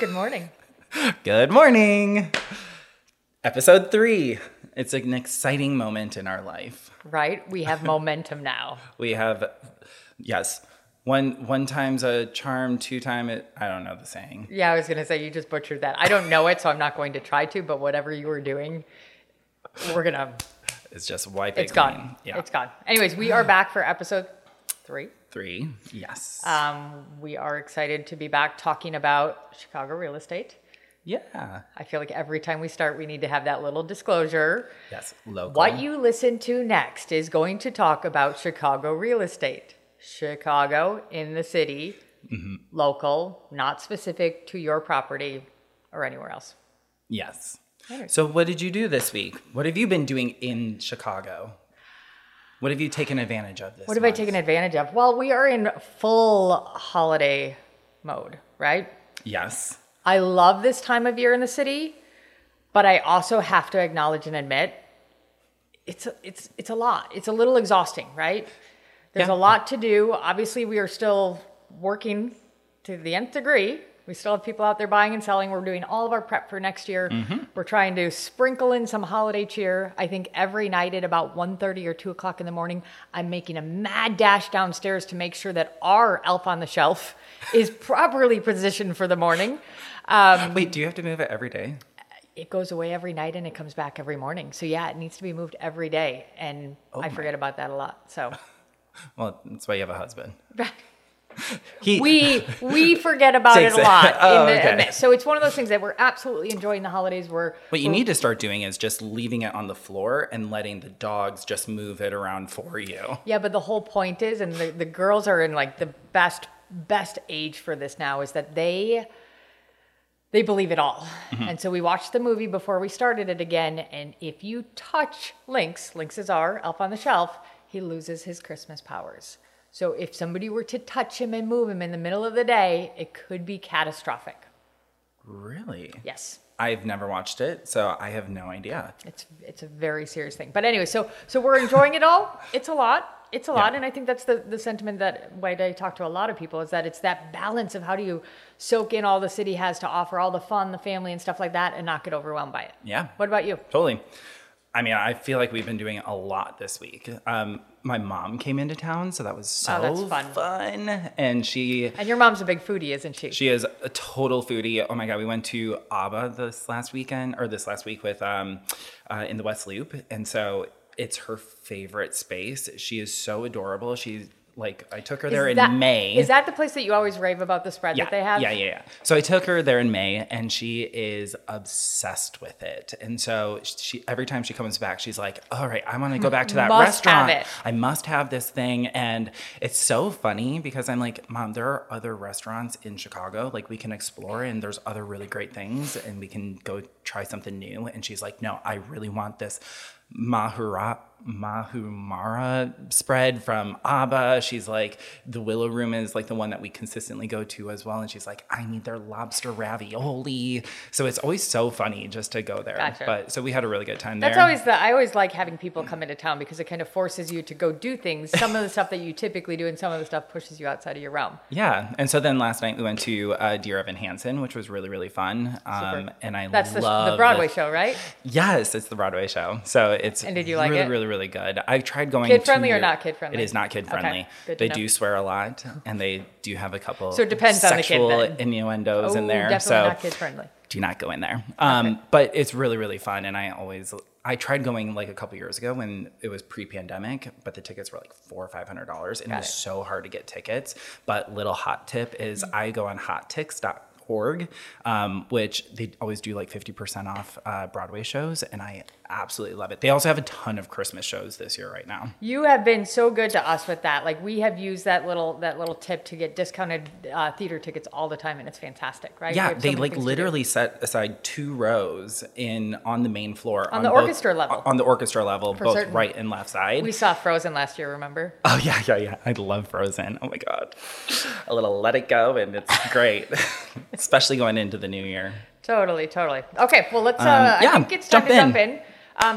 Good morning. Good morning. Episode 3. It's an exciting moment in our life. Right? We have momentum now. We have, yes. One time's a charm, 2 time it, I don't know the saying. Yeah, I was going to say, you just butchered that. I don't know it, so I'm not going to try to, but whatever you were doing, we're going to... It's just wipe it clean. Gone. Yeah. It's gone. Anyways, we are back for episode 3. 3, yes. We are excited to be back talking about Chicago real estate. Yeah. I feel like every time we start, we need to have that little disclosure. Yes, local. What you listen to next is going to talk about Chicago real estate. Chicago in the city, mm-hmm. Local, not specific to your property or anywhere else. Yes. So what did you do this week? What have you been doing in Chicago? What have you taken advantage of this What have month? I taken advantage of? Well, we are in full holiday mode, right? Yes. I love this time of year in the city, but I also have to acknowledge and admit it's a lot. It's a little exhausting, right? There's a lot to do. Obviously, we are still working to the nth degree. We still have people out there buying and selling. We're doing all of our prep for next year. Mm-hmm. We're trying to sprinkle in some holiday cheer. I think every night at about 1:30 or 2 o'clock in the morning, I'm making a mad dash downstairs to make sure that our elf on the shelf is properly positioned for the morning. Wait, do you have to move it every day? It goes away every night and it comes back every morning. So yeah, it needs to be moved every day. And I forget about that a lot. So, well, that's why you have a husband. We forget about it a lot. So it's one of those things that we're absolutely enjoying the holidays. What you need to start doing is just leaving it on the floor and letting the dogs just move it around for you. Yeah, but the whole point is, and the girls are in like the best age for this now, is that they believe it all. Mm-hmm. And so we watched the movie before we started it again. And if you touch Lynx is our elf on the shelf, he loses his Christmas powers. So if somebody were to touch him and move him in the middle of the day, it could be catastrophic. Really? Yes. I've never watched it, so I have no idea. It's a very serious thing. But anyway, so we're enjoying it all. It's a lot. It's a lot. And I think that's the sentiment that when I talk to a lot of people is that it's that balance of how do you soak in all the city has to offer, all the fun, the family and stuff like that, and not get overwhelmed by it. Yeah. What about you? Totally. I mean, I feel like we've been doing a lot this week. My mom came into town, so that was fun. And your mom's a big foodie, isn't she? She is a total foodie. Oh my God, we went to ABBA this last week with in the West Loop, and so it's her favorite space. She is so adorable. I took her there in May. Is that the place that you always rave about the spread that they have? Yeah. So I took her there in May, and she is obsessed with it. And so she, every time she comes back, she's like, all right, I want to go back to that restaurant. I must have this thing. And it's so funny because I'm like, Mom, there are other restaurants in Chicago. Like, we can explore, and there's other really great things, and we can go try something new. And she's like, no, I really want this Mahumara spread from ABBA. She's like, the Willow Room is like the one that we consistently go to as well. And she's like, I need their lobster ravioli. So it's always so funny just to go there. Gotcha. But so we had a really good time there. I always like having people come into town because it kind of forces you to go do things. Some of the stuff that you typically do and some of the stuff pushes you outside of your realm. Yeah. And so then last night we went to Dear Evan Hansen, which was really, really fun. And that's the Broadway show, right? Yes, it's the Broadway show. So it's really, really good. I've tried going kid-friendly or not kid-friendly? It is not kid-friendly. Okay, they do swear a lot, and they do have a couple sexual innuendos in there. Definitely not kid-friendly. Do not go in there. Okay. But it's really, really fun, and I tried going like a couple years ago when it was pre-pandemic, but the tickets were like $400 or $500, and it was so hard to get tickets. But little hot tip is I go on hotticks.org, which they always do like 50% off Broadway shows, and I absolutely love it. They also have a ton of Christmas shows this year right now. You have been so good to us with that. Like, we have used that little tip to get discounted theater tickets all the time, and it's fantastic, right? Yeah, they like literally set aside 2 rows on the main floor. On the orchestra level, both certain, right and left side. We saw Frozen last year, remember? Oh, yeah. I love Frozen. Oh, my God. A little Let It Go, and it's great. Especially going into the new year. Totally. Okay, well, let's I think it's time to jump in.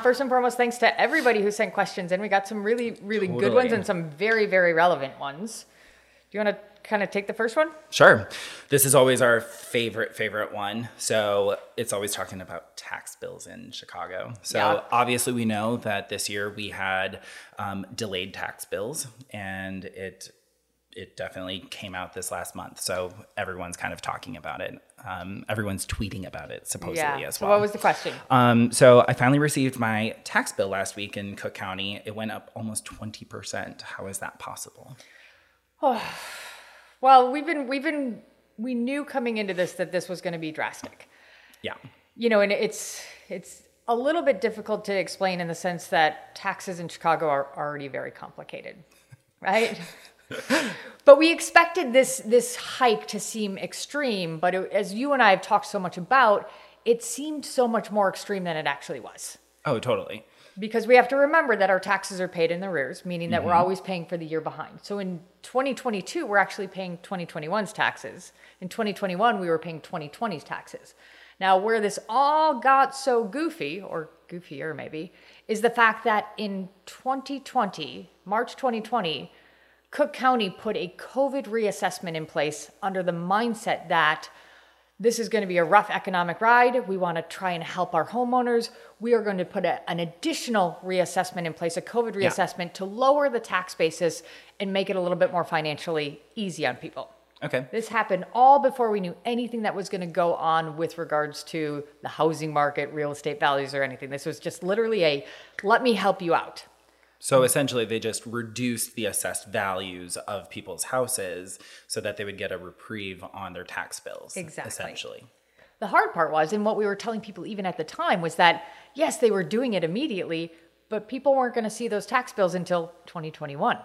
First and foremost, thanks to everybody who sent questions in. We got some really, really good ones and some very, very relevant ones. Do you want to kind of take the first one? Sure. This is always our favorite one. So it's always talking about tax bills in Chicago. So obviously we know that this year we had delayed tax bills, and it definitely came out this last month. So everyone's kind of talking about it. Everyone's tweeting about it, supposedly, as well. So what was the question? So I finally received my tax bill last week in Cook County. It went up almost 20%. How is that possible? Oh, well, we knew coming into this that this was going to be drastic. Yeah. You know, and it's a little bit difficult to explain in the sense that taxes in Chicago are already very complicated, right? But we expected this hike to seem extreme, but as you and I have talked so much about, it seemed so much more extreme than it actually was. Oh, totally. Because we have to remember that our taxes are paid in arrears, meaning that we're always paying for the year behind. So in 2022, we're actually paying 2021's taxes. In 2021, we were paying 2020's taxes. Now, where this all got so goofy, or goofier maybe, is the fact that in March 2020, Cook County put a COVID reassessment in place under the mindset that this is going to be a rough economic ride. We want to try and help our homeowners. We are going to put an additional reassessment in place, a COVID reassessment, to lower the tax basis and make it a little bit more financially easy on people. Okay. This happened all before we knew anything that was going to go on with regards to the housing market, real estate values, or anything. This was just literally a, let me help you out. So essentially, they just reduced the assessed values of people's houses so that they would get a reprieve on their tax bills. Exactly. Essentially. The hard part was, and what we were telling people even at the time, was that, yes, they were doing it immediately, but people weren't going to see those tax bills until 2021.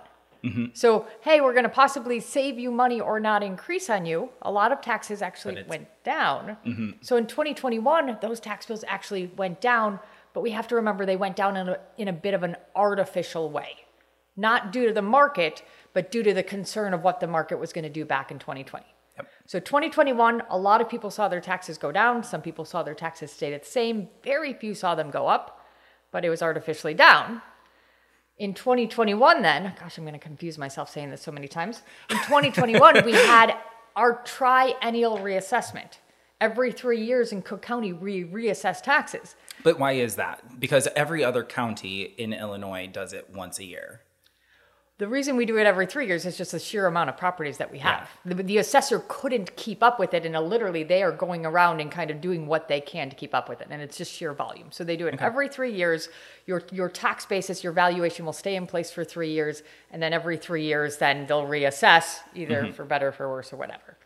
Mm-hmm. So, hey, we're going to possibly save you money or not increase on you. A lot of taxes actually went down. Mm-hmm. So in 2021, those tax bills actually went down. But we have to remember they went down in a bit of an artificial way, not due to the market, but due to the concern of what the market was going to do back in 2020. Yep. So 2021, a lot of people saw their taxes go down. Some people saw their taxes stay the same. Very few saw them go up, but it was artificially down. In 2021 then, gosh, I'm going to confuse myself saying this so many times. In 2021, we had our triennial reassessment. Every 3 years in Cook County, we reassess taxes. But why is that? Because every other county in Illinois does it once a year. The reason we do it every 3 years is just the sheer amount of properties that we have. Yeah. The assessor couldn't keep up with it, and literally they are going around and kind of doing what they can to keep up with it, and it's just sheer volume. So they do it every 3 years. Your tax basis, your valuation will stay in place for 3 years, and then every 3 years then they'll reassess, either for better, for worse, or whatever.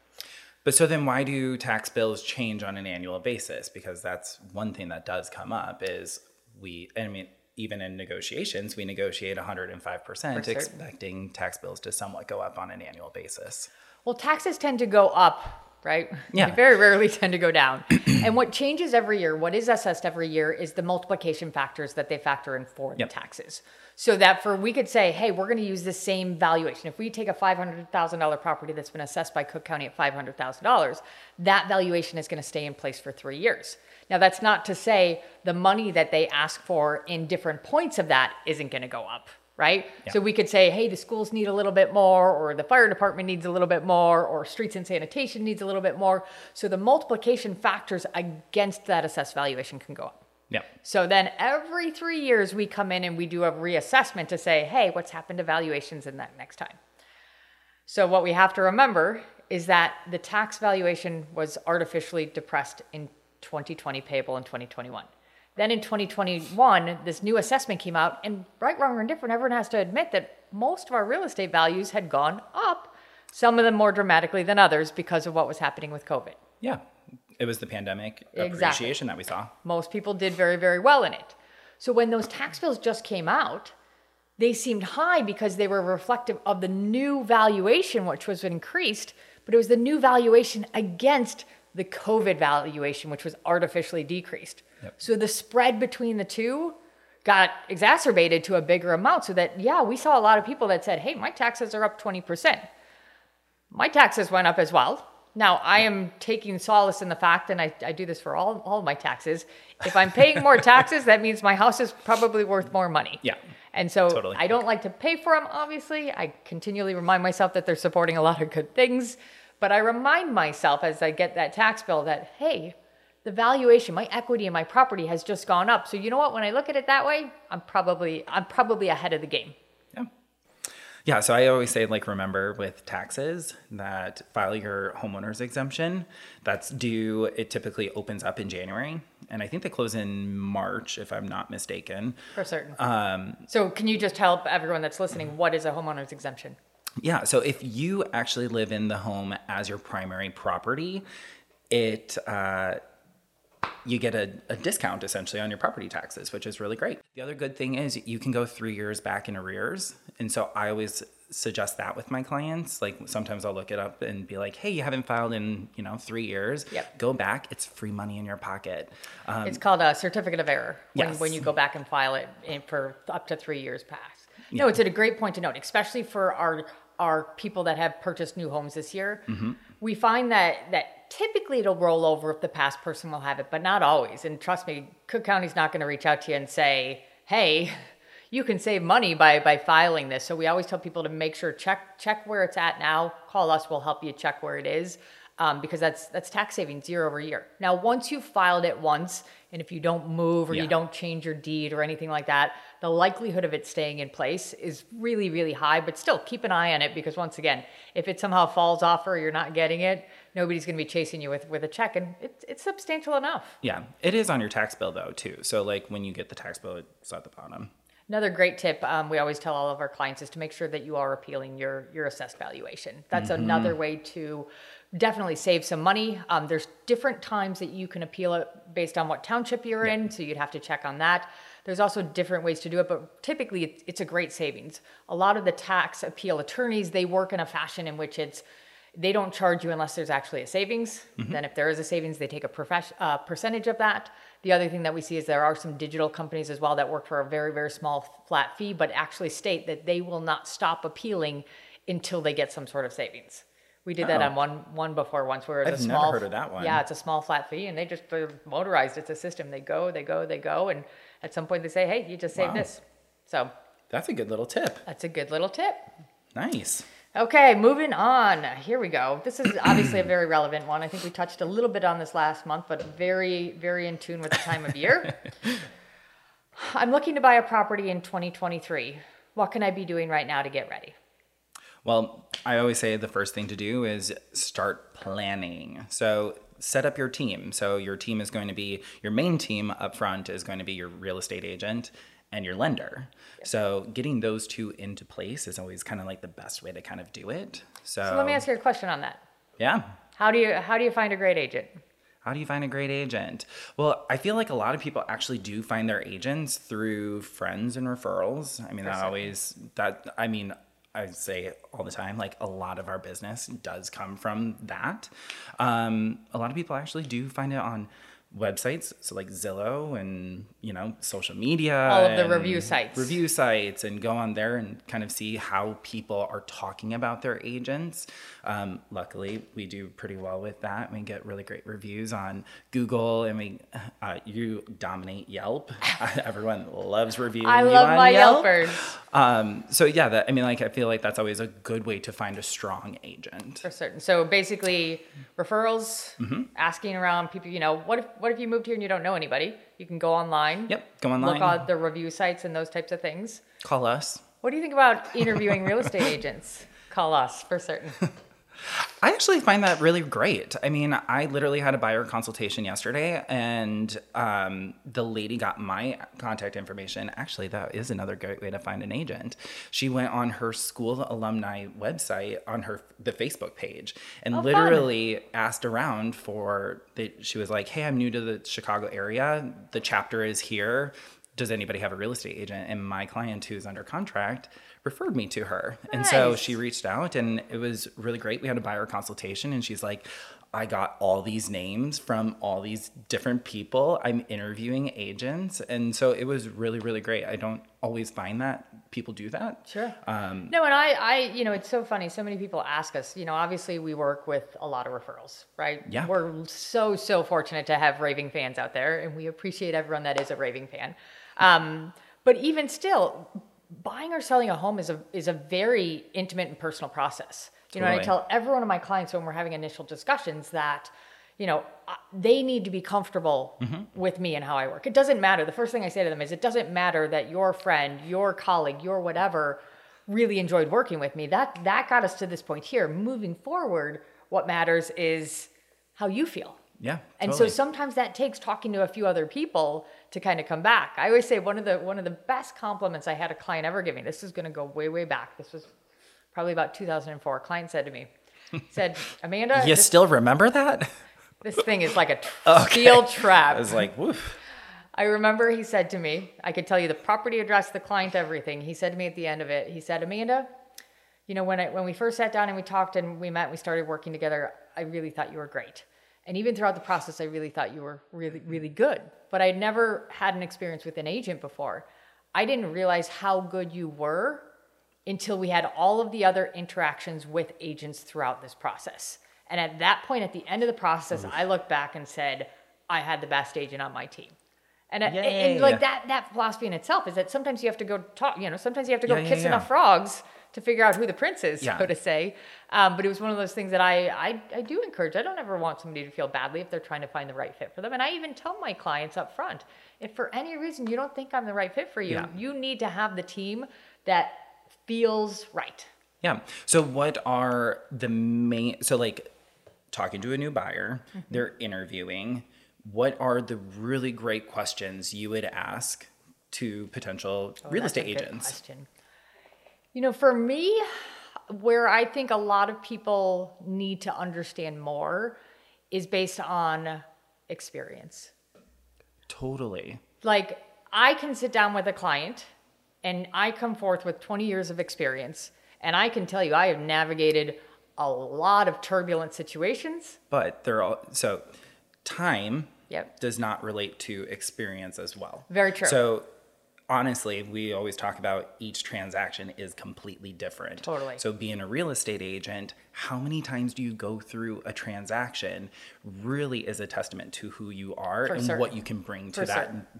But so then why do tax bills change on an annual basis? Because that's one thing that does come up is even in negotiations, we negotiate 105% expecting tax bills to somewhat go up on an annual basis. Well, taxes tend to go up, right? Yeah. They very rarely tend to go down. And what changes every year, what is assessed every year, is the multiplication factors that they factor in for the taxes. So that we could say, hey, we're going to use the same valuation. If we take a $500,000 property that's been assessed by Cook County at $500,000, that valuation is going to stay in place for 3 years. Now, that's not to say the money that they ask for in different points of that isn't going to go up, right? Yeah. So we could say, hey, the schools need a little bit more, or the fire department needs a little bit more, or streets and sanitation needs a little bit more. So the multiplication factors against that assessed valuation can go up. Yeah. So then every 3 years we come in and we do a reassessment to say, hey, what's happened to valuations in that next time? So what we have to remember is that the tax valuation was artificially depressed in 2020, payable in 2021. Then in 2021, this new assessment came out, and right, wrong, or indifferent, everyone has to admit that most of our real estate values had gone up, some of them more dramatically than others because of what was happening with COVID. Yeah. It was the pandemic appreciation that we saw. Most people did very, very well in it. So when those tax bills just came out, they seemed high because they were reflective of the new valuation, which was increased, but it was the new valuation against the COVID valuation, which was artificially decreased. Yep. So the spread between the two got exacerbated to a bigger amount so that, we saw a lot of people that said, hey, my taxes are up 20%. My taxes went up as well. Now, I am taking solace in the fact, and I do this for all of my taxes, if I'm paying more taxes, that means my house is probably worth more money. Yeah. And so totally. I don't like to pay for them, obviously. I continually remind myself that they're supporting a lot of good things. But I remind myself as I get that tax bill that, hey, the valuation, my equity in my property has just gone up. So you know what? When I look at it that way, I'm probably ahead of the game. Yeah. Yeah. So I always say, like, remember with taxes that file your homeowner's exemption. That's due. It typically opens up in January. And I think they close in March, if I'm not mistaken. For certain. So can you just help everyone that's listening, what is a homeowner's exemption? Yeah. So if you actually live in the home as your primary property, you get a discount essentially on your property taxes, which is really great. The other good thing is you can go 3 years back in arrears. And so I always suggest that with my clients. Like, sometimes I'll look it up and be like, hey, you haven't filed in, 3 years. Yep. Go back. It's free money in your pocket. It's called a certificate of error when you go back and file it for up to 3 years past. No, it's at a great point to note, especially for our people that have purchased new homes this year. Mm-hmm. We find that typically it'll roll over if the past person will have it, but not always. And trust me, Cook County's not going to reach out to you and say, hey, you can save money by filing this. So we always tell people to make sure, check where it's at now. Call us, we'll help you check where it is, because that's tax savings year over year. Now, once you've filed it once, and if you don't move or you don't change your deed or anything like that, the likelihood of it staying in place is really, really high. But still, keep an eye on it, because once again, if it somehow falls off or you're not getting it, nobody's going to be chasing you with a check, and it's substantial enough. Yeah, it is on your tax bill though too. So like when you get the tax bill, it's at the bottom. Another great tip we always tell all of our clients is to make sure that you are appealing your assessed valuation. That's another way to definitely save some money. There's different times that you can appeal it based on what township you're in, so you'd have to check on that. There's also different ways to do it, but typically it's a great savings. A lot of the tax appeal attorneys, they work in a fashion in which they don't charge you unless there's actually a savings. Mm-hmm. Then if there is a savings, they take a percentage of that. The other thing that we see is there are some digital companies as well that work for a very, very small flat fee, but actually state that they will not stop appealing until they get some sort of savings. We did that on one before once. Where I've never heard of that one. Yeah, it's a small flat fee, and they're motorized. It's a system. They go, and at some point they say, hey, you just saved this. So that's a good little tip. Nice. Okay, moving on. Here we go. This is obviously a very relevant one. I think we touched a little bit on this last month, but very, very in tune with the time of year. I'm looking to buy a property in 2023. What can I be doing right now to get ready? Well, I always say the first thing to do is start planning. So set up your team. So your team is going to be, your main team up front is going to be your real estate agent and your lender. Yep. So getting those two into place is always kind of like the best way to kind of do it. So let me ask you a question on that. Yeah. How do you find a great agent? How do you find a great agent? Well, I feel like a lot of people actually do find their agents through friends and referrals. I mean, I say all the time, like a lot of our business does come from that. A lot of people actually do find it on websites, so like Zillow and social media, all of the review sites, and go on there and kind of see how people are talking about their agents. Luckily we do pretty well with that. We get really great reviews on Google, and we you dominate Yelp. Everyone loves reviewing. I love my Yelpers. I feel like that's always a good way to find a strong agent for certain. So basically referrals, asking around people, what if you moved here and you don't know anybody? You can go online. Yep, go online. Look at the review sites and those types of things. Call us. What do you think about interviewing real estate agents? Call us for certain. I actually find that really great. I mean, I literally had a buyer consultation yesterday, and the lady got my contact information. Actually, that is another great way to find an agent. She went on her school alumni website on the Facebook page and asked around she was like, hey, I'm new to the Chicago area. The chapter is here. Does anybody have a real estate agent? And my client, who's under contract, referred me to her. Nice. And so she reached out, and it was really great. We had a buyer consultation, and she's like, I got all these names from all these different people. I'm interviewing agents. And so it was really, really great. I don't always find that people do that. Sure. No, and I, you know, it's so funny. So many people ask us, you know, obviously we work with a lot of referrals, right? Yeah. We're so, so fortunate to have raving fans out there, and we appreciate everyone that is a raving fan. But even still, buying or selling a home is a very intimate and personal process. You know, I tell every one of my clients when we're having initial discussions that, you know, they need to be comfortable mm-hmm. with me and how I work. It doesn't matter. The first thing I say to them is, it doesn't matter that your friend, your colleague, your whatever really enjoyed working with me. That got us to this point here. Moving forward, what matters is how you feel. Yeah. And so sometimes that takes talking to a few other people to kind of come back. I always say one of the best compliments I had a client ever give me, this is going to go way, way back. This was probably about 2004, a client said to me, said, Amanda... you still remember that? This thing is like a steel trap. I was like, woof. I remember he said to me, I could tell you the property address, the client, everything. He said to me at the end of it, he said, Amanda, you know, when we first sat down and we talked and we met, we started working together, I really thought you were great. And even throughout the process, I really thought you were really, really good. But I'd never had an experience with an agent before. I didn't realize how good you were until we had all of the other interactions with agents throughout this process. And at that point, at the end of the process, I looked back and said, I had the best agent on my team. And like that philosophy in itself is that sometimes you have to go talk, you know, sometimes you have to go kiss enough frogs to figure out who the prince is, so to say. But it was one of those things that I do encourage. I don't ever want somebody to feel badly if they're trying to find the right fit for them. And I even tell my clients up front, if for any reason you don't think I'm the right fit for you, you need to have the team that feels right. Yeah. So what are the main, so like talking to a new buyer, mm-hmm. they're interviewing, what are the really great questions you would ask to potential real estate agents? You know, for me, where I think a lot of people need to understand more is based on experience. Totally. Like I can sit down with a client and I come forth with 20 years of experience, and I can tell you I have navigated a lot of turbulent situations. But they're all, so time does not relate to experience as well. Very true. So honestly, we always talk about each transaction is completely different. Totally. So being a real estate agent, how many times do you go through a transaction really is a testament to who you are what you can bring to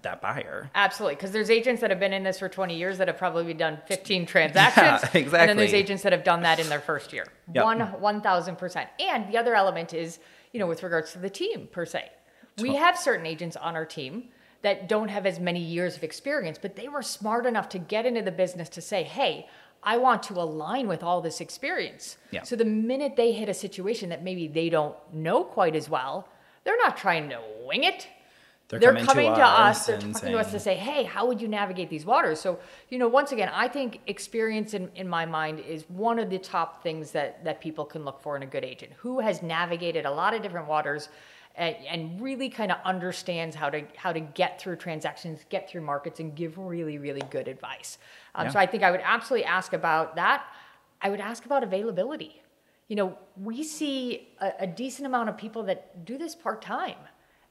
that buyer. Absolutely. Because there's agents that have been in this for 20 years that have probably done 15 transactions. Yeah, exactly. And then there's agents that have done that in their first year. Yep. 1,000%. And the other element is, you know, with regards to the team per se. We have certain agents on our team that don't have as many years of experience, but they were smart enough to get into the business to say, hey, I want to align with all this experience. Yeah. So the minute they hit a situation that maybe they don't know quite as well, they're not trying to wing it. They're coming to us. They're talking to us to say, hey, how would you navigate these waters? So, you know, once again, I think experience in my mind is one of the top things that people can look for in a good agent who has navigated a lot of different waters and really kind of understands how to get through transactions, get through markets, and give really, really good advice. So I think I would absolutely ask about that. I would ask about availability. You know, we see a decent amount of people that do this part-time.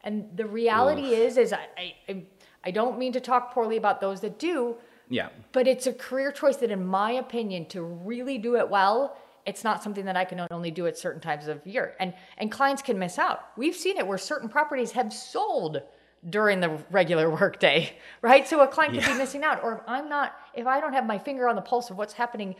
And the reality is I don't mean to talk poorly about those that do, but it's a career choice that, in my opinion, to really do it well, it's not something that I can only do at certain times of year. And clients can miss out. We've seen it where certain properties have sold during the regular workday, right? So a client could be missing out. Or if I don't have my finger on the pulse of what's happening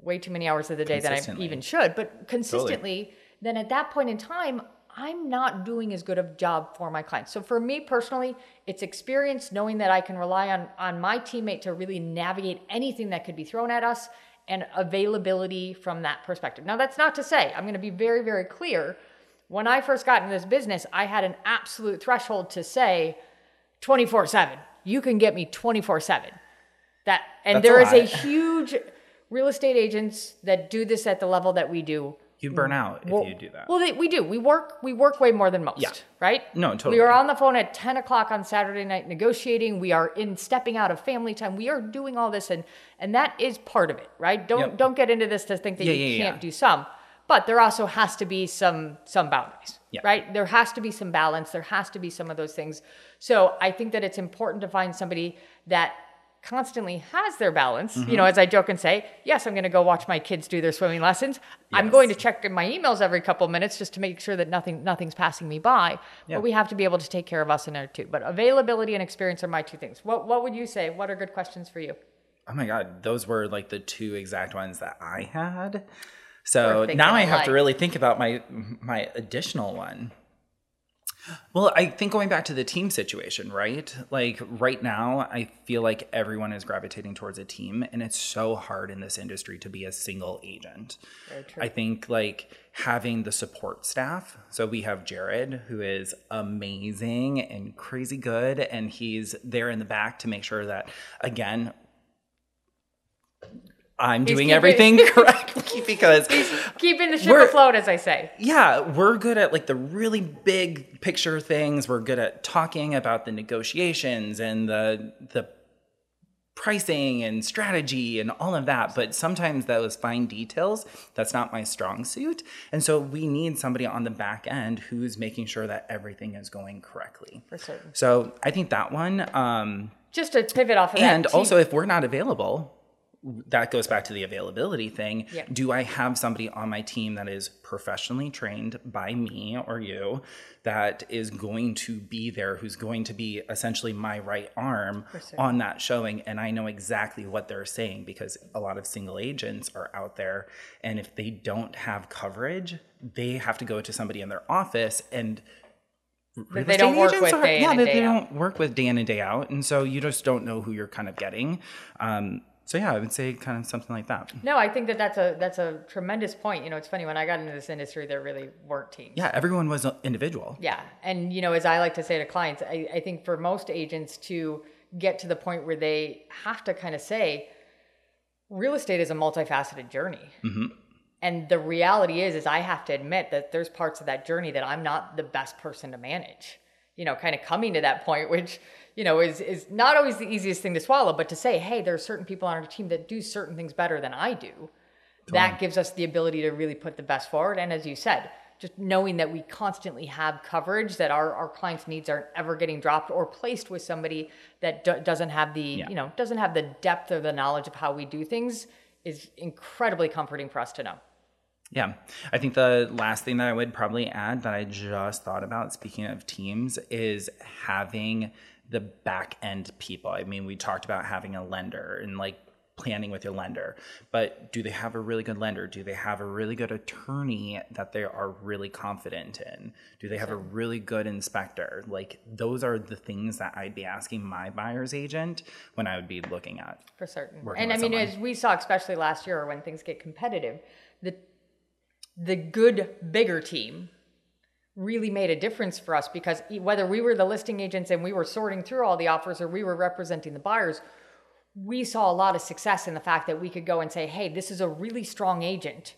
way too many hours of the day that I even should, but consistently, then at that point in time, I'm not doing as good of a job for my clients. So for me personally, it's experience, knowing that I can rely on my teammate to really navigate anything that could be thrown at us, and availability from that perspective. Now, that's not to say, I'm going to be very, very clear. When I first got into this business, I had an absolute threshold to say 24/7. You can get me 24/7. That's there is a huge real estate agents that do this at the level that we do. You burn out if you do that. Well, we do. We work way more than most, right? No, totally. We are on the phone at 10 o'clock on Saturday night negotiating. We are in stepping out of family time. We are doing all this, and that is part of it, right? Don't get into this to think that you can't do some. But there also has to be some boundaries, yeah. Right? There has to be some balance. There has to be some of those things. So I think that it's important to find somebody that constantly has their balance. Mm-hmm. You know, as I joke and say, yes, I'm going to go watch my kids do their swimming lessons. Yes. I'm going to check my emails every couple of minutes just to make sure that nothing's passing me by. Yeah. But we have to be able to take care of us in there too. But availability and experience are my two things. What would you say? What are good questions for you? Oh my God, those were like the two exact ones that I had. So now I have to really think about my additional one. Well, I think going back to the team situation, right? Like right now, I feel like everyone is gravitating towards a team, and it's so hard in this industry to be a single agent. Very true. I think like having the support staff. So we have Jared, who is amazing and crazy good, and he's there in the back to make sure that, again, I'm doing everything correctly because he's keeping the ship afloat, as I say. Yeah, we're good at like the really big picture things. We're good at talking about the negotiations and the pricing and strategy and all of that. But sometimes those fine details, that's not my strong suit. And so we need somebody on the back end who's making sure that everything is going correctly. For certain. So I think that one. Just to pivot off of that. And also, if we're not available, that goes back to the availability thing. Yeah. Do I have somebody on my team that is professionally trained by me or you that is going to be there, who's going to be essentially my right arm on that showing? And I know exactly what they're saying, because a lot of single agents are out there, and if they don't have coverage, they have to go to somebody in their office and they don't work with day in and day out. Yeah, they don't work with day in and day out. And so you just don't know who you're kind of getting. So yeah, I would say kind of something like that. No, I think that that's a tremendous point. You know, it's funny, when I got into this industry, there really weren't teams. Yeah, everyone was an individual. Yeah. And, you know, as I like to say to clients, I think for most agents to get to the point where they have to kind of say, real estate is a multifaceted journey. Mm-hmm. And the reality is I have to admit that there's parts of that journey that I'm not the best person to manage. You know, kind of coming to that point, which, you know, is not always the easiest thing to swallow, but to say, hey, there are certain people on our team that do certain things better than I do. Totally. That gives us the ability to really put the best forward. And as you said, just knowing that we constantly have coverage, that our clients' needs aren't ever getting dropped or placed with somebody that doesn't have the, yeah. You know, doesn't have the depth of the knowledge of how we do things is incredibly comforting for us to know. Yeah. I think the last thing that I would probably add that I just thought about, speaking of teams, is having the back end people. I mean, we talked about having a lender and like planning with your lender, but do they have a really good lender? Do they have a really good attorney that they are really confident in? Do they have a really good inspector? Like, those are the things that I'd be asking my buyer's agent when I would be looking at. For certain. And I mean, someone. As we saw, especially last year when things get competitive, the good, bigger team really made a difference for us, because whether we were the listing agents and we were sorting through all the offers or we were representing the buyers, we saw a lot of success in the fact that we could go and say, hey, this is a really strong agent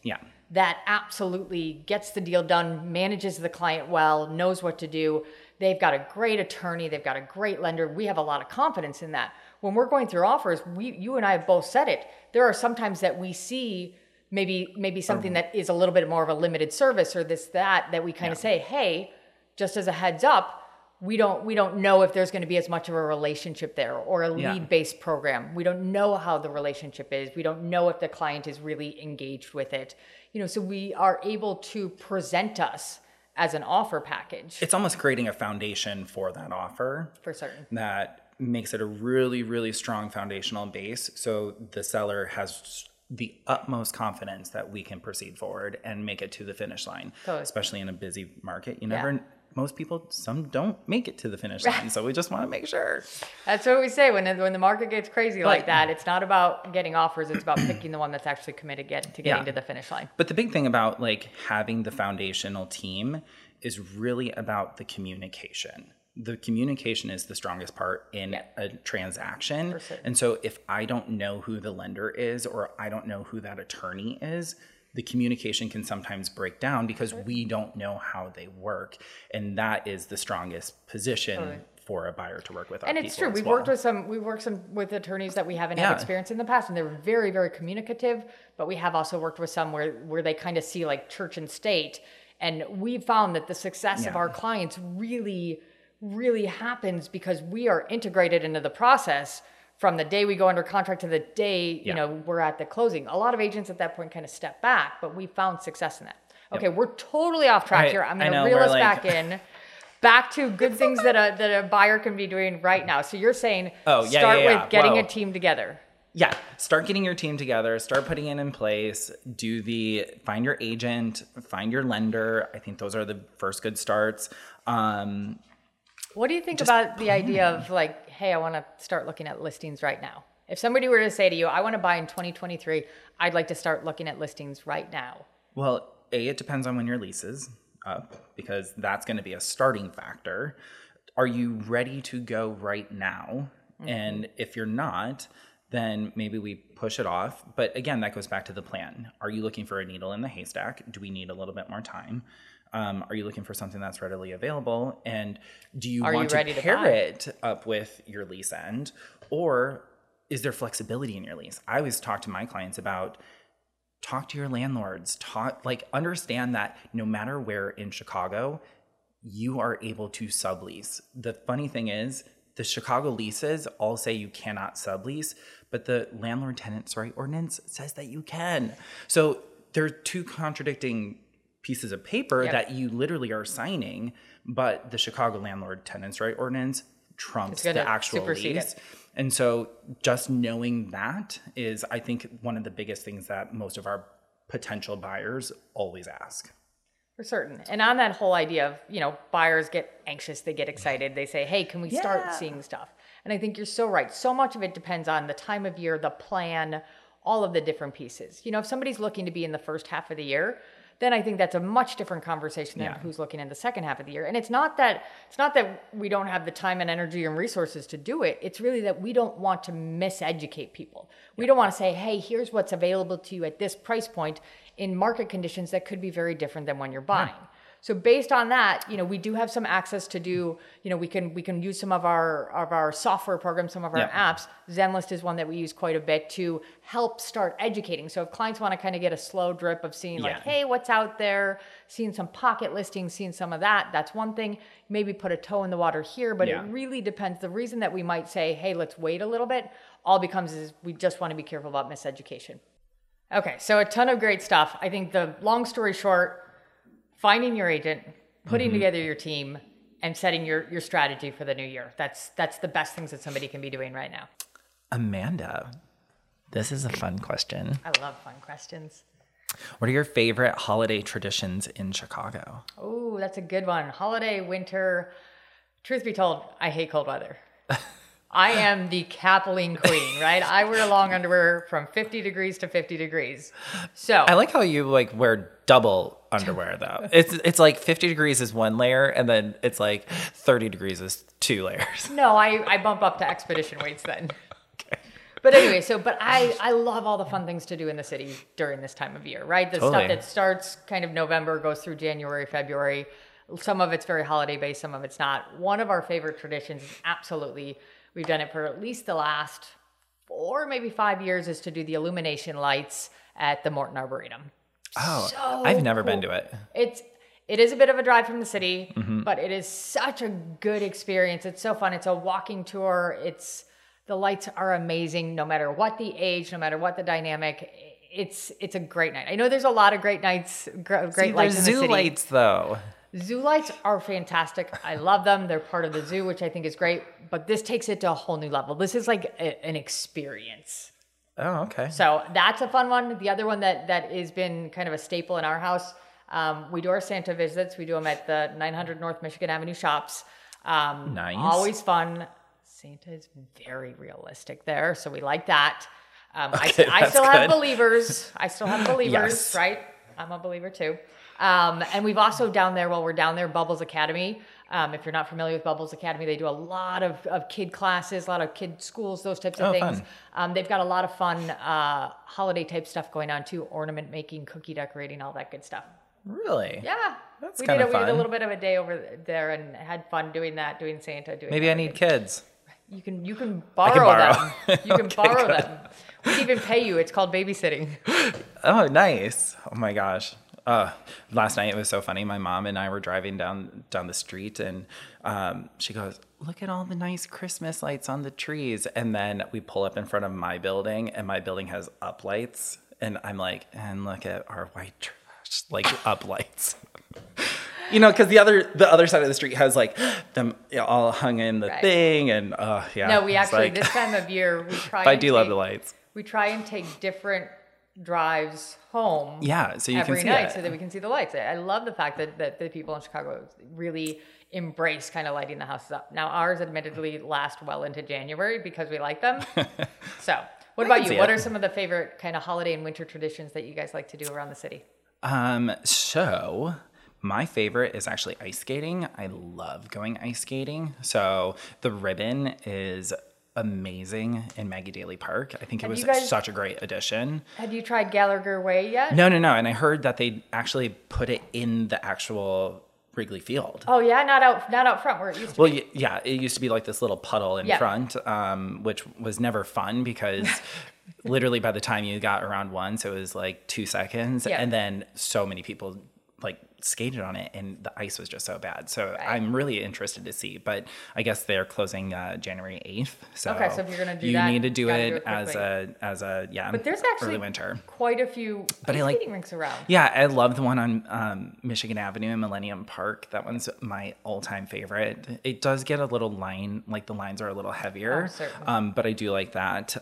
that absolutely gets the deal done, manages the client well, knows what to do. They've got a great attorney. They've got a great lender. We have a lot of confidence in that. When we're going through offers, you and I have both said it. There are sometimes that we see maybe something that is a little bit more of a limited service or this, that we kind of say, hey, just as a heads up, we don't know if there's going to be as much of a relationship there or a lead-based program. We don't know how the relationship is. We don't know if the client is really engaged with it. You know, so we are able to present us as an offer package. It's almost creating a foundation for that offer. For certain. That makes it a really, really strong foundational base. So the seller has the utmost confidence that we can proceed forward and make it to the finish line, especially in a busy market. You never, most people, some don't make it to the finish line. So we just want to make sure. That's what we say when the market gets crazy like that. It's not about getting offers. It's about picking the one that's actually committed to getting to the finish line. But the big thing about like having the foundational team is really about the communication. The communication is the strongest part in a transaction. And so if I don't know who the lender is, or I don't know who that attorney is, the communication can sometimes break down because we don't know how they work. And that is the strongest position for a buyer to work with. And it's true. We've worked with some, with attorneys that we haven't had experience in the past, and they're very, very communicative, but we have also worked with some where they kind of see like church and state. And we found that the success of our clients really happens because we are integrated into the process from the day we go under contract to the day, you know, we're at the closing. A lot of agents at that point kind of step back, but we found success in that. Okay. Yep. We're totally off track here. I'm going to reel us back in. Back to good things that a buyer can be doing right now. So you're saying start with getting a team together. Yeah. Start getting your team together. Start putting it in place. Find your agent, find your lender. I think those are the first good starts. What do you think about the idea of like, hey, I want to start looking at listings right now? If somebody were to say to you, I want to buy in 2023, I'd like to start looking at listings right now. Well, A, it depends on when your lease is up, because that's going to be a starting factor. Are you ready to go right now? Mm-hmm. And if you're not, then maybe we push it off. But again, that goes back to the plan. Are you looking for a needle in the haystack? Do we need a little bit more time? Are you looking for something that's readily available? And do you want to pair it up with your lease end? Or is there flexibility in your lease? I always talk to my clients about talk to your landlords, understand that no matter where in Chicago, you are able to sublease. The funny thing is the Chicago leases all say you cannot sublease, but the Landlord Tenants Right Ordinance says that you can. So there are two contradicting pieces of paper that you literally are signing, but the Chicago Landlord Tenants Right Ordinance trumps the actual lease. And so just knowing that is, I think, one of the biggest things that most of our potential buyers always ask. For certain. And on that whole idea of, you know, buyers get anxious, they get excited, they say, hey, can we start seeing stuff? And I think you're so right. So much of it depends on the time of year, the plan, all of the different pieces. You know, if somebody's looking to be in the first half of the year, then I think that's a much different conversation than who's looking in the second half of the year. And it's not that we don't have the time and energy and resources to do it. It's really that we don't want to miseducate people. We don't want to say, hey, here's what's available to you at this price point in market conditions that could be very different than when you're buying. Yeah. So based on that, you know, we do have some access to do, you know, we can use some of our software programs, some of our apps. Zenlist is one that we use quite a bit to help start educating. So if clients want to kind of get a slow drip of seeing like, hey, what's out there, seeing some pocket listings, seeing some of that, that's one thing. Maybe put a toe in the water here, but it really depends. The reason that we might say, hey, let's wait a little bit, all becomes is we just want to be careful about miseducation. Okay, so a ton of great stuff. I think the long story short, finding your agent, putting together your team, and setting your strategy for the new year. That's the best things that somebody can be doing right now. Amanda, this is a fun question. I love fun questions. What are your favorite holiday traditions in Chicago? Oh, that's a good one. Holiday, winter. Truth be told, I hate cold weather. I am the capeling queen, right? I wear long underwear from 50 degrees to 50 degrees. So I like how you like wear double underwear though. It's like 50 degrees is one layer, and then it's like 30 degrees is two layers. No, I bump up to expedition weights then. Okay. But anyway, I love all the fun things to do in the city during this time of year, right? The stuff that starts kind of November, goes through January, February. Some of it's very holiday based, some of it's not. One of our favorite traditions is we've done it for at least the last 4, maybe 5 years, is to do the illumination lights at the Morton Arboretum. Oh, so I've never been to it. It is a bit of a drive from the city, but it is such a good experience. It's so fun. It's a walking tour. The lights are amazing, no matter what the age, no matter what the dynamic. It's a great night. I know there's a lot of great nights, great lights in the city. Zoo lights though. Zoo lights are fantastic. I love them. They're part of the zoo, which I think is great, but this takes it to a whole new level. This is like an experience. Oh, okay. So that's a fun one. The other one that has been kind of a staple in our house, we do our Santa visits. We do them at the 900 North Michigan Avenue shops. Nice. Always fun. Santa is very realistic there, so we like that. Okay, I still have believers. Yes. Right? I'm a believer too. And we've also while we're down there, Bubbles Academy. If you're not familiar with Bubbles Academy, they do a lot of kid classes, a lot of kid schools, those types of things. Fun. They've got a lot of fun holiday type stuff going on too, ornament making, cookie decorating, all that good stuff. Really? Yeah. That's kind of fun. We did a little bit of a day over there and had fun doing that, doing Santa, doing Maybe everything. I need kids. You can borrow them. You can borrow them. We can even pay you. It's called babysitting. Oh, nice. Oh, my gosh. Last night it was so funny. My mom and I were driving down the street, and she goes, "Look at all the nice Christmas lights on the trees." And then we pull up in front of my building, and my building has up lights. And I'm like, "And look at our white trash, like up lights." You know, because the other side of the street has like them all hung in the right. thing, and yeah. No, we actually like, this time of year we try. Love the lights. We try and take different drives home. Yeah, so you can see every night, so that we can see the lights. I love the fact that the people in Chicago really embrace kind of lighting the houses up. Now ours, admittedly, last well into January because we like them. So, what about you? What are some of the favorite kind of holiday and winter traditions that you guys like to do around the city? So. My favorite is actually ice skating. I love going ice skating. So the ribbon is amazing in Maggie Daley Park. I think it was such a great addition. Have you tried Gallagher Way yet? No. And I heard that they actually put it in the actual Wrigley Field. Oh yeah, not out front where it used to be. Well, yeah, it used to be like this little puddle in front, which was never fun because literally by the time you got around once, it was like 2 seconds, and then so many people like skated on it and the ice was just so bad. So I'm really interested to see, but I guess they're closing January 8th. So, okay, so if you're going to do that, you need to do it as a but there's actually early winter. Quite a few skating rinks around. Yeah. I love the one on Michigan Avenue and Millennium Park. That one's my all time favorite. It does get a little line, like the lines are a little heavier, but I do like that.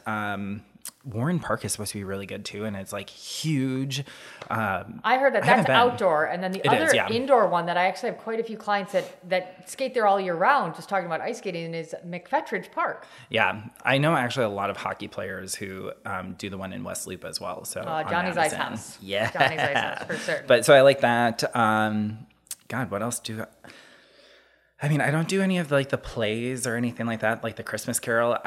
Warren Park is supposed to be really good too, and it's like huge. I heard that's outdoor, and then the other indoor one that I actually have quite a few clients that skate there all year round, just talking about ice skating, is McFetridge Park. Yeah, I know actually a lot of hockey players who do the one in West Loop as well. So Johnny's Ice House. Yeah, Johnny's Ice House for certain. But so I like that. God, what else do? I mean, I don't do any of like the plays or anything like that, like the Christmas Carol.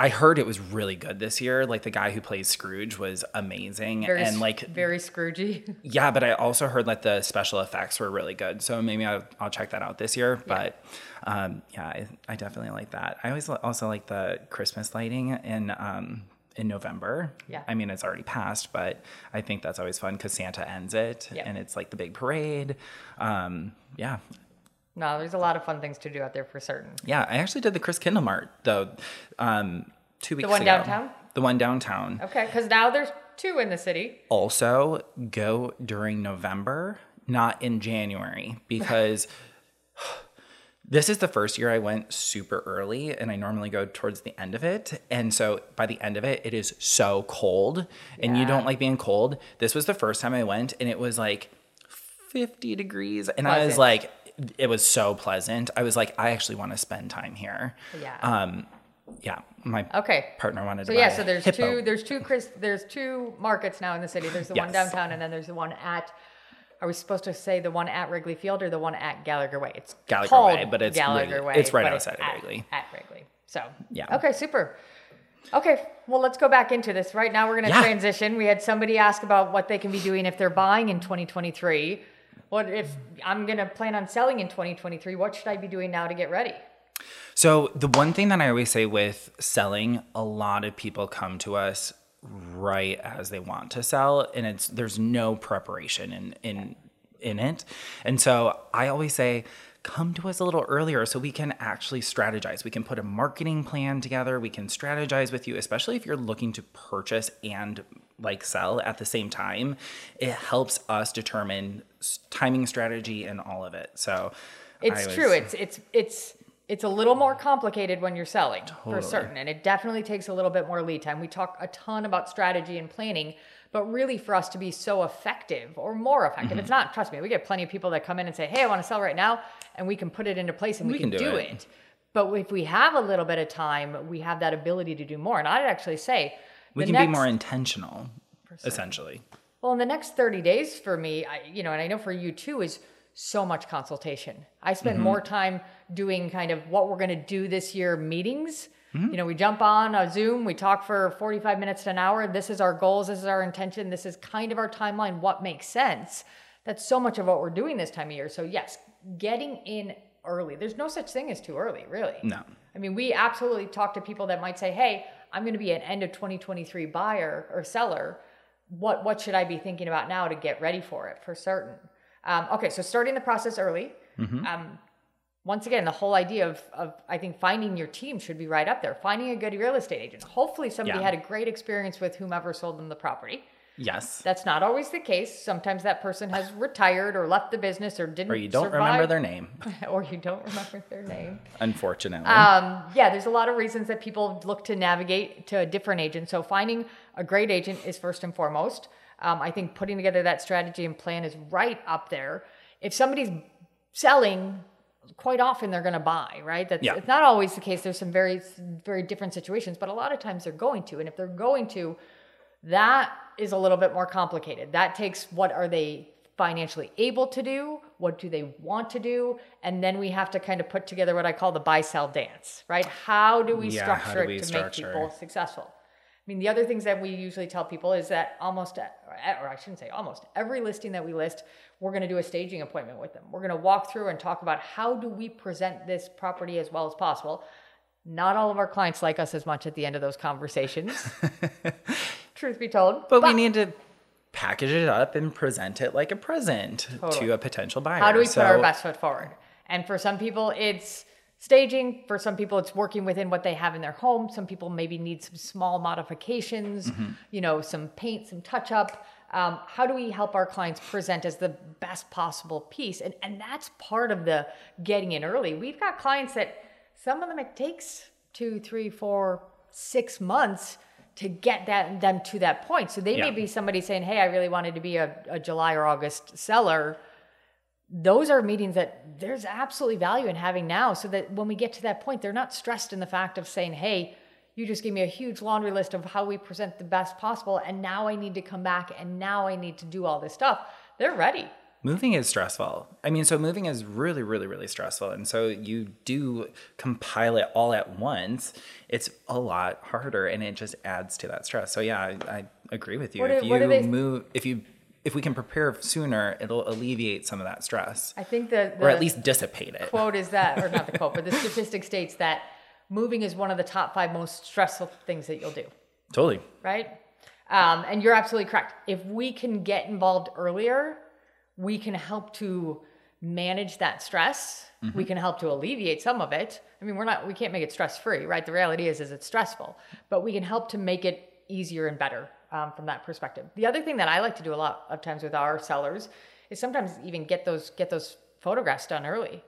I heard it was really good this year. Like the guy who plays Scrooge was amazing, very Scroogey. Yeah, but I also heard that the special effects were really good. So maybe I'll check that out this year. But I definitely like that. I always also like the Christmas lighting in November. Yeah, I mean it's already passed, but I think that's always fun because Santa ends it, and it's like the big parade. Yeah. No, there's a lot of fun things to do out there for certain. Yeah, I actually did the Christkindlmarket though 2 weeks ago. The one downtown? The one downtown. Okay, because now there's 2 in the city. Also, go during November, not in January, because this is the first year I went super early, and I normally go towards the end of it. And so by the end of it, it is so cold, and you don't like being cold. This was the first time I went, and it was like 50 degrees, and I was like... It was so pleasant. I was like, I actually want to spend time here. Yeah. My partner wanted to buy a hippo. There's 2 markets now in the city. There's the one downtown, and then there's the one at, are we supposed to say the one at Wrigley Field or the one at Gallagher Way? It's Gallagher Way, but it's Gallagher Way. It's right outside of Wrigley. At Wrigley. So, yeah. Okay, super. Okay, well, let's go back into this. Right now we're going to transition. We had somebody ask about what they can be doing if they're buying in 2023. What if I'm going to plan on selling in 2023? What should I be doing now to get ready? So the one thing that I always say with selling, a lot of people come to us right as they want to sell, and there's no preparation in it. And so I always say, come to us a little earlier so we can actually strategize. We can put a marketing plan together. We can strategize with you, especially if you're looking to purchase and like sell at the same time. It helps us determine timing strategy and all of it. So true. It's a little more complicated when you're selling for certain. And it definitely takes a little bit more lead time. We talk a ton about strategy and planning, but really for us to be so effective or more effective, it's not, trust me, we get plenty of people that come in and say, hey, I want to sell right now. And we can put it into place and we can do it. But if we have a little bit of time, we have that ability to do more. And I'd actually say we can be more intentional, essentially. Well, in the next 30 days for me, and I know for you too, is so much consultation. I spend more time doing kind of what we're going to do this year meetings. You know, we jump on a Zoom, we talk for 45 minutes to an hour. This is our goals. This is our intention. This is kind of our timeline. What makes sense? That's so much of what we're doing this time of year. So yes, getting in early. There's no such thing as too early, really. No. I mean, we absolutely talk to people that might say, hey, I'm going to be an end of 2023 buyer or seller. What should I be thinking about now to get ready for it for certain? Okay, so starting the process early. Mm-hmm. Once again, the whole idea of I think finding your team should be right up there. Finding a good real estate agent. Hopefully somebody had a great experience with whomever sold them the property. Yes. That's not always the case. Sometimes that person has retired or left the business or didn't survive. Or you don't remember their name. Or you don't remember their name. Unfortunately. Yeah, there's a lot of reasons that people look to navigate to a different agent. So finding a great agent is first and foremost. I think putting together that strategy and plan is right up there. If somebody's selling, quite often they're going to buy, right? That's, yeah. It's not always the case. There's some very, very different situations, but a lot of times they're going to. And if they're going to, that is a little bit more complicated. That takes what are they financially able to do? What do they want to do? And then we have to kind of put together what I call the buy-sell dance, right? How do we structure it to make people successful? I mean, the other things that we usually tell people is that almost every listing that we list, we're going to do a staging appointment with them. We're going to walk through and talk about how do we present this property as well as possible. Not all of our clients like us as much at the end of those conversations. Truth be told. But we need to package it up and present it like a present to a potential buyer. How do we put our best foot forward? And for some people, it's staging. For some people, it's working within what they have in their home. Some people maybe need some small modifications, mm-hmm. Some paint, some touch up. How do we help our clients present as the best possible piece? And that's part of the getting in early. We've got clients that some of them it takes 2, 3, 4, 6 months to get them to that point. So they may be somebody saying, hey, I really wanted to be a July or August seller. Those are meetings that there's absolutely value in having now so that when we get to that point, they're not stressed in the fact of saying, hey, you just gave me a huge laundry list of how we present the best possible. And now I need to come back and now I need to do all this stuff. They're ready. Moving is stressful. I mean, so moving is really, really, really stressful. And so you do compile it all at once. It's a lot harder and it just adds to that stress. So yeah, I agree with you. If we can prepare sooner, it'll alleviate some of that stress. I think that or at least dissipate it. Quote is that, or not the quote, but the statistic states that moving is one of the top 5 most stressful things that you'll do. Totally. Right? And you're absolutely correct. If we can get involved earlier, we can help to manage that stress. Mm-hmm. We can help to alleviate some of it. I mean, we can't make it stress-free, right? The reality is it's stressful, but we can help to make it easier and better from that perspective. The other thing that I like to do a lot of times with our sellers is sometimes even get those photographs done early.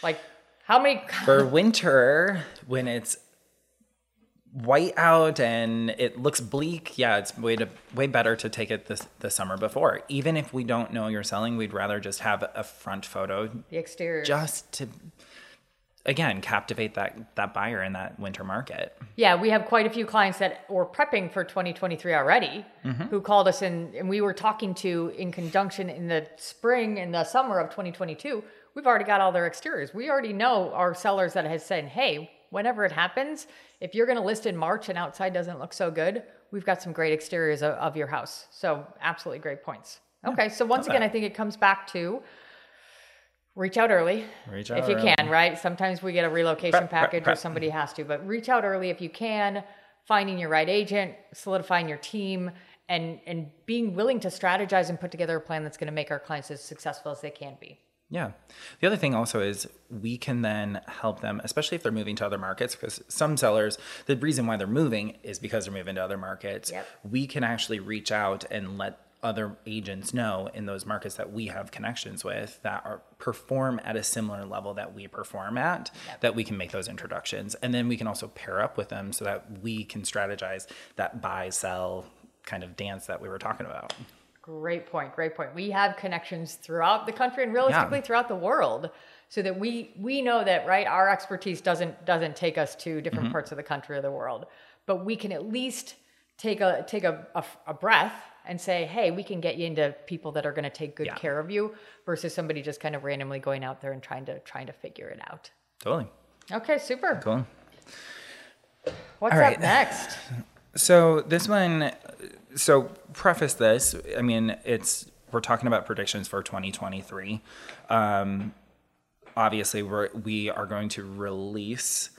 Like how many for winter when it's white out and it looks bleak. Yeah, it's way better to take it the summer before. Even if we don't know you're selling, we'd rather just have a front photo. The exterior. Just to, again, captivate that buyer in that winter market. Yeah, we have quite a few clients that were prepping for 2023 already mm-hmm. who called us and we were talking to in conjunction in the spring and the summer of 2022. We've already got all their exteriors. We already know our sellers that have said, hey, whenever it happens, if you're going to list in March and outside doesn't look so good, we've got some great exteriors of your house. So absolutely great points. Okay. Yeah, so once again, I think it comes back to reach out early if you can, right? Sometimes we get a relocation package or somebody has to, but reach out early if you can, finding your right agent, solidifying your team and being willing to strategize and put together a plan that's going to make our clients as successful as they can be. Yeah. The other thing also is we can then help them, especially if they're moving to other markets, because some sellers, the reason why they're moving is because they're moving to other markets. Yep. We can actually reach out and let other agents know in those markets that we have connections with that perform at a similar level that we perform at, yep. that we can make those introductions. And then we can also pair up with them so that we can strategize that buy, sell kind of dance that we were talking about. Great point. We have connections throughout the country and realistically throughout the world so that we know that, right, our expertise doesn't take us to different mm-hmm. parts of the country or the world, but we can at least take a breath and say, hey, we can get you into people that are going to take good care of you versus somebody just kind of randomly going out there and trying to figure it out. Totally. Okay, super. Cool. What's up next? So preface this, I mean, it's we're talking about predictions for 2023. Obviously, we are going to release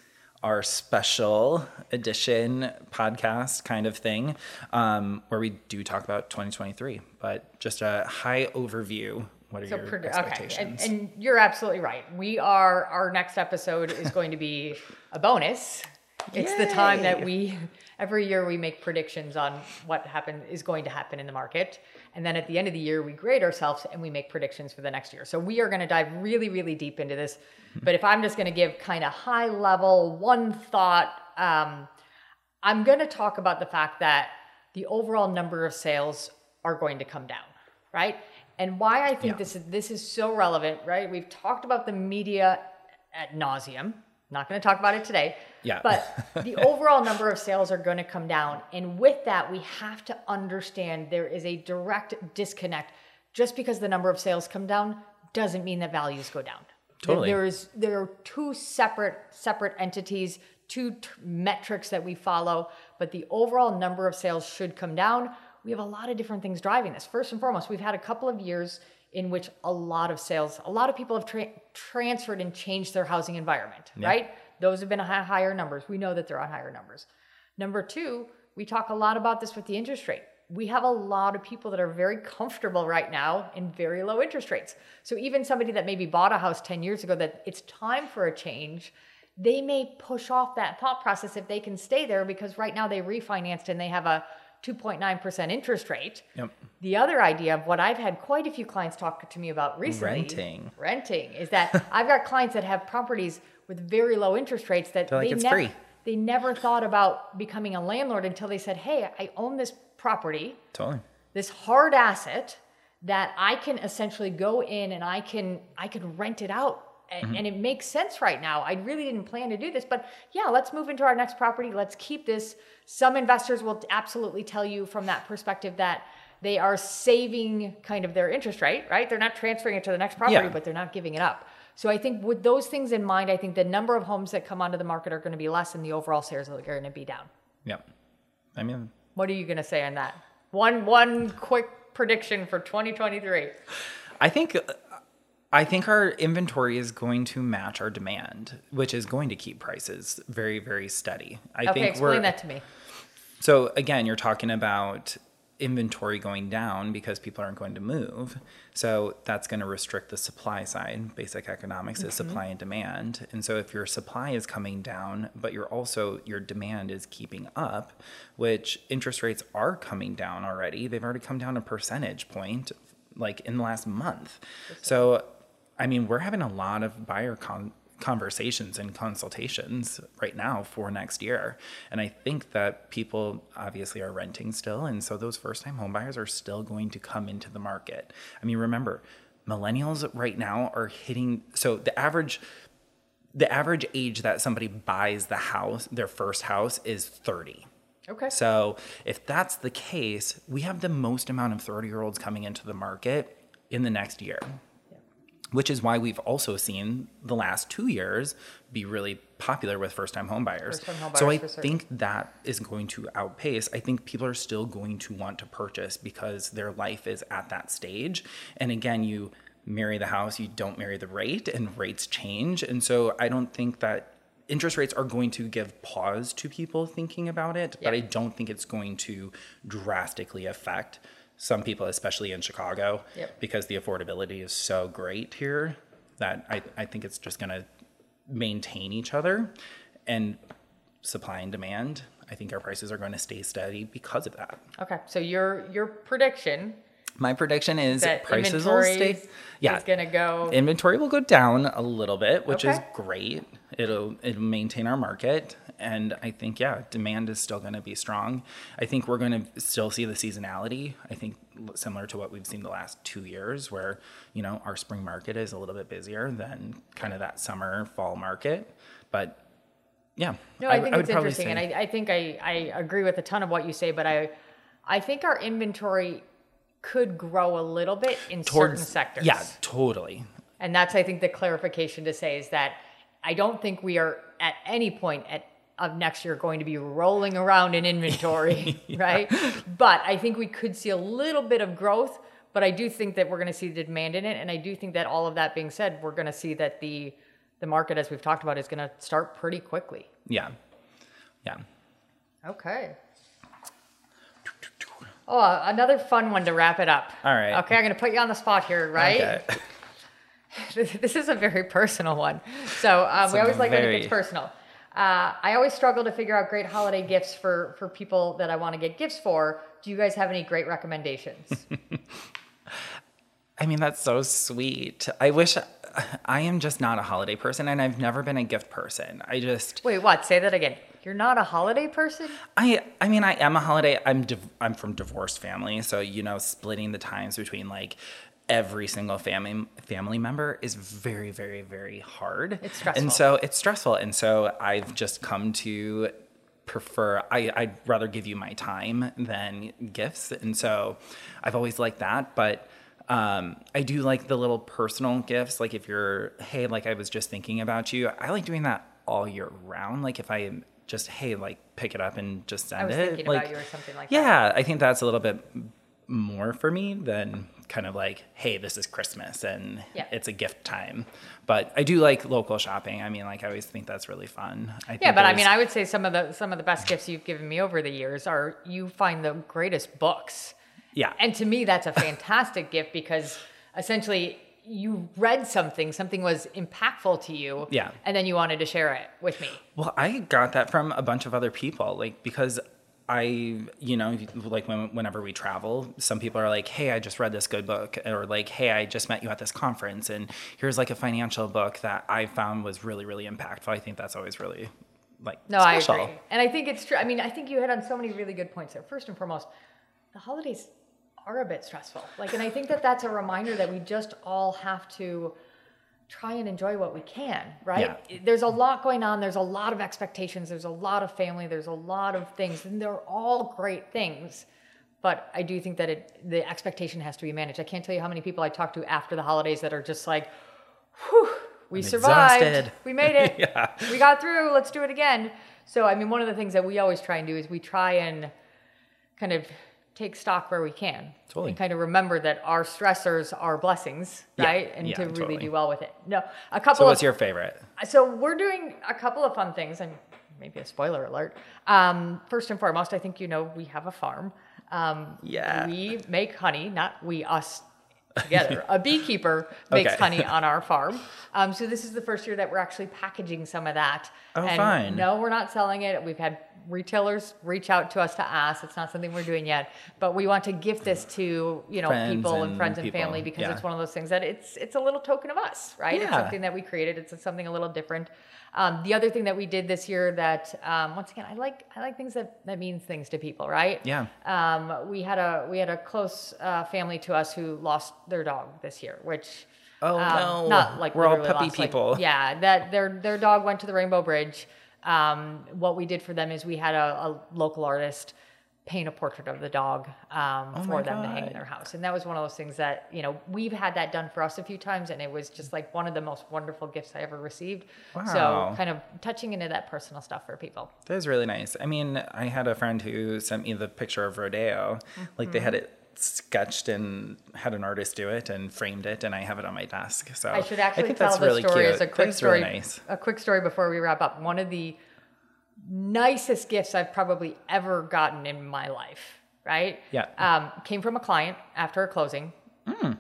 our special edition podcast kind of thing, where we do talk about 2023, but just a high overview. What are your expectations? Okay. And you're absolutely right. Our next episode is going to be a bonus. It's the time that every year we make predictions on what is going to happen in the market. And then at the end of the year, we grade ourselves and we make predictions for the next year. So we are going to dive really, really deep into this. But if I'm just going to give kind of high level one thought, I'm going to talk about the fact that the overall number of sales are going to come down, right? And why I think this is so relevant, right? We've talked about the media ad nauseum. Not going to talk about it today, but the overall number of sales are going to come down. And with that, we have to understand there is a direct disconnect. Just because the number of sales come down doesn't mean that values go down. Totally. There are two separate entities, two metrics that we follow, but the overall number of sales should come down. We have a lot of different things driving this. First and foremost, we've had a couple of years in which a lot of people have transferred and changed their housing environment, right? Those have been higher numbers. We know that they're on higher numbers. Number two, we talk a lot about this with the interest rate. We have a lot of people that are very comfortable right now in very low interest rates. So even somebody that maybe bought a house 10 years ago that it's time for a change, they may push off that thought process if they can stay there because right now they refinanced and they have a 2.9% interest rate. Yep. The other idea of what I've had quite a few clients talk to me about recently, renting is that I've got clients that have properties with very low interest rates that they never thought about becoming a landlord until they said, hey, I own this property, this hard asset that I can essentially go in and I can rent it out. And it makes sense right now. I really didn't plan to do this, but let's move into our next property. Let's keep this. Some investors will absolutely tell you from that perspective that they are saving kind of their interest rate, right? They're not transferring it to the next property, but they're not giving it up. So I think with those things in mind, I think the number of homes that come onto the market are going to be less and the overall sales are going to be down. Yeah. I mean, what are you going to say on that? One quick prediction for 2023. I think our inventory is going to match our demand, which is going to keep prices very, very steady. Explain that to me. So again, you're talking about inventory going down because people aren't going to move. So that's going to restrict the supply side. Basic economics is supply and demand. And so if your supply is coming down, but your demand is keeping up, which interest rates are coming down already. They've already come down a percentage point, like in the last month. So I mean, we're having a lot of buyer conversations and consultations right now for next year. And I think that people obviously are renting still. And so those first-time home buyers are still going to come into the market. I mean, remember, millennials right now are hitting... So the average age that somebody buys the house, their first house, is 30. Okay. So if that's the case, we have the most amount of 30-year-olds coming into the market in the next year. Which is why we've also seen the last 2 years be really popular with first-time home buyers. So I think that is going to outpace. I think people are still going to want to purchase because their life is at that stage. And again, you marry the house, you don't marry the rate, and rates change. And so I don't think that interest rates are going to give pause to people thinking about it, but I don't think it's going to drastically affect some people, especially in Chicago, because the affordability is so great here that I think it's just going to maintain each other. And supply and demand, I think our prices are going to stay steady because of that. Okay. So your prediction... My prediction is that prices will stay... Yeah. It's going to go... Inventory will go down a little bit, which is great. It'll maintain our market. And I think, demand is still going to be strong. I think we're going to still see the seasonality. I think similar to what we've seen the last 2 years where, you know, our spring market is a little bit busier than kind of that summer, fall market. But, No, I think it's interesting. And I think I agree with a ton of what you say, but I think our inventory... could grow a little bit in certain sectors. Yeah, totally. And that's, I think, the clarification to say is that I don't think we are at any point of next year going to be rolling around in inventory, right? But I think we could see a little bit of growth, But I do think that we're going to see the demand in it. And I do think that all of that being said, we're going to see that the market, as we've talked about, is going to start pretty quickly. Yeah. Yeah. Okay. Oh, another fun one to wrap it up. All right. Okay, I'm going to put you on the spot here, right? Okay. This is a very personal one. So we always like when it gets personal. I always struggle to figure out great holiday gifts for people that I want to get gifts for. Do you guys have any great recommendations? I mean, that's so sweet. I wish... I am just not a holiday person, and I've never been a gift person. I just... Wait, what? Say that again. You're not a holiday person? I mean, I am a holiday. I'm from divorced family, so, you know, splitting the times between, like, every single family member is very, very, very hard. It's stressful. And so it's stressful. And so I've just come to prefer... I'd rather give you my time than gifts. And so I've always liked that, but... I do like the little personal gifts. Like if you're, hey, like I was just thinking about you. I like doing that all year round. Like if I am just, hey, like pick it up and just send it. I was thinking about you or something like that. Yeah, I think that's a little bit more for me than kind of like, hey, this is Christmas and it's a gift time. But I do like local shopping. I mean, like I always think that's really fun. I mean, I would say some of the best gifts you've given me over the years are you find the greatest books. Yeah. And to me, that's a fantastic gift because essentially you read something was impactful to you. Yeah. And then you wanted to share it with me. Well, I got that from a bunch of other people, like, because I, you know, like whenever we travel, some people are like, hey, I just read this good book, or like, hey, I just met you at this conference. And here's like a financial book that I found was really, really impactful. I think that's always really like special. I agree. And I think it's true. I mean, I think you hit on so many really good points there. First and foremost, the holidays are a bit stressful. Like, and I think that that's a reminder that we just all have to try and enjoy what we can, right? Yeah. There's a lot going on. There's a lot of expectations. There's a lot of family. There's a lot of things, and they're all great things. But I do think that the expectation has to be managed. I can't tell you how many people I talk to after the holidays that are just like, whew, we survived. Exhausted. We made it. Yeah. We got through. Let's do it again. So, I mean, one of the things that we always try and do is we try and kind of take stock where we can. Totally. And kind of remember that our stressors are blessings, right? And to really do well with it. No, a couple. So what's your favorite? So we're doing a couple of fun things, and maybe a spoiler alert. First and foremost, I think, you know, we have a farm. We make honey, not we, us together. A beekeeper makes honey on our farm. So this is the first year that we're actually packaging some of that. Oh, and fine. No, we're not selling it. We've had retailers reach out to us to ask. It's not something we're doing yet, but we want to gift this to, you know, friends and family, because it's one of those things that it's a little token of us, right? Yeah. It's something that we created. It's something a little different. The other thing that we did this year that, once again, I like things that means things to people, right? Yeah. We had a close family to us who lost their dog this year, which, no, not like we're all puppy people. Like, yeah. That their dog went to the Rainbow Bridge. What we did for them is we had a local artist paint a portrait of the dog for them to hang in their house. And that was one of those things that, you know, we've had that done for us a few times, and it was just like one of the most wonderful gifts I ever received. Wow. So kind of touching into that personal stuff for people. That is really nice. I mean, I had a friend who sent me the picture of Rodeo. Mm-hmm. Like they had it sketched and had an artist do it and framed it, and I have it on my desk. So I should actually tell the really story as a quick story. Really nice. A quick story before we wrap up. One of the nicest gifts I've probably ever gotten in my life, right? Yeah. Came from a client after a closing.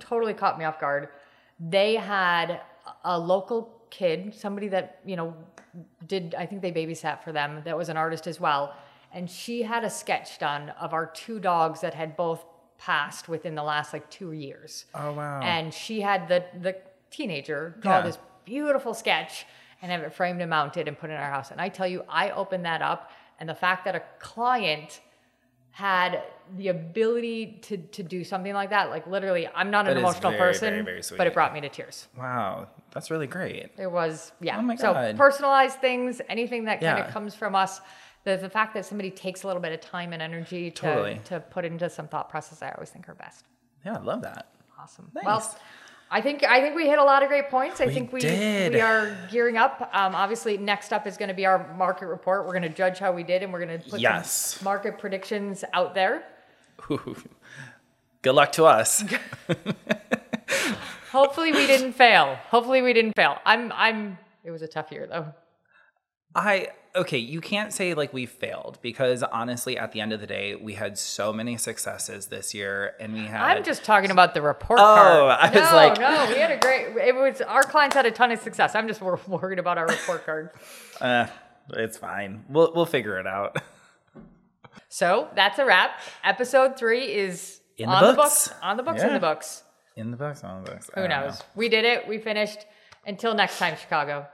Totally caught me off guard. They had a local kid, somebody that, you know, I think they babysat for them, that was an artist as well. And she had a sketch done of our two dogs that had both passed within the last like 2 years. Oh wow. And she had the teenager draw this beautiful sketch and have it framed and mounted and put in our house. And I tell you, I opened that up, and the fact that a client had the ability to do something like that, like literally, I'm not an emotional person, very, very sweet. But it brought me to tears. Wow. That's really great. It was, yeah. Oh my God. So personalized things, anything that kind of comes from us. The fact that somebody takes a little bit of time and energy to put into some thought process, I always think are best. Yeah, I love that. Awesome. Thanks. Well, I think we hit a lot of great points. I think we are gearing up. Obviously, next up is going to be our market report. We're going to judge how we did, and we're going to put some market predictions out there. Ooh. Good luck to us. Hopefully we didn't fail. It was a tough year though. You can't say like we failed, because honestly, at the end of the day, we had so many successes this year, and we had. I'm just talking about the report card. No, we had a great. It was our clients had a ton of success. I'm just worried about our report card. It's fine. We'll figure it out. So that's a wrap. Episode 3 is in the books. Who knows? We did it. We finished. Until next time, Chicago.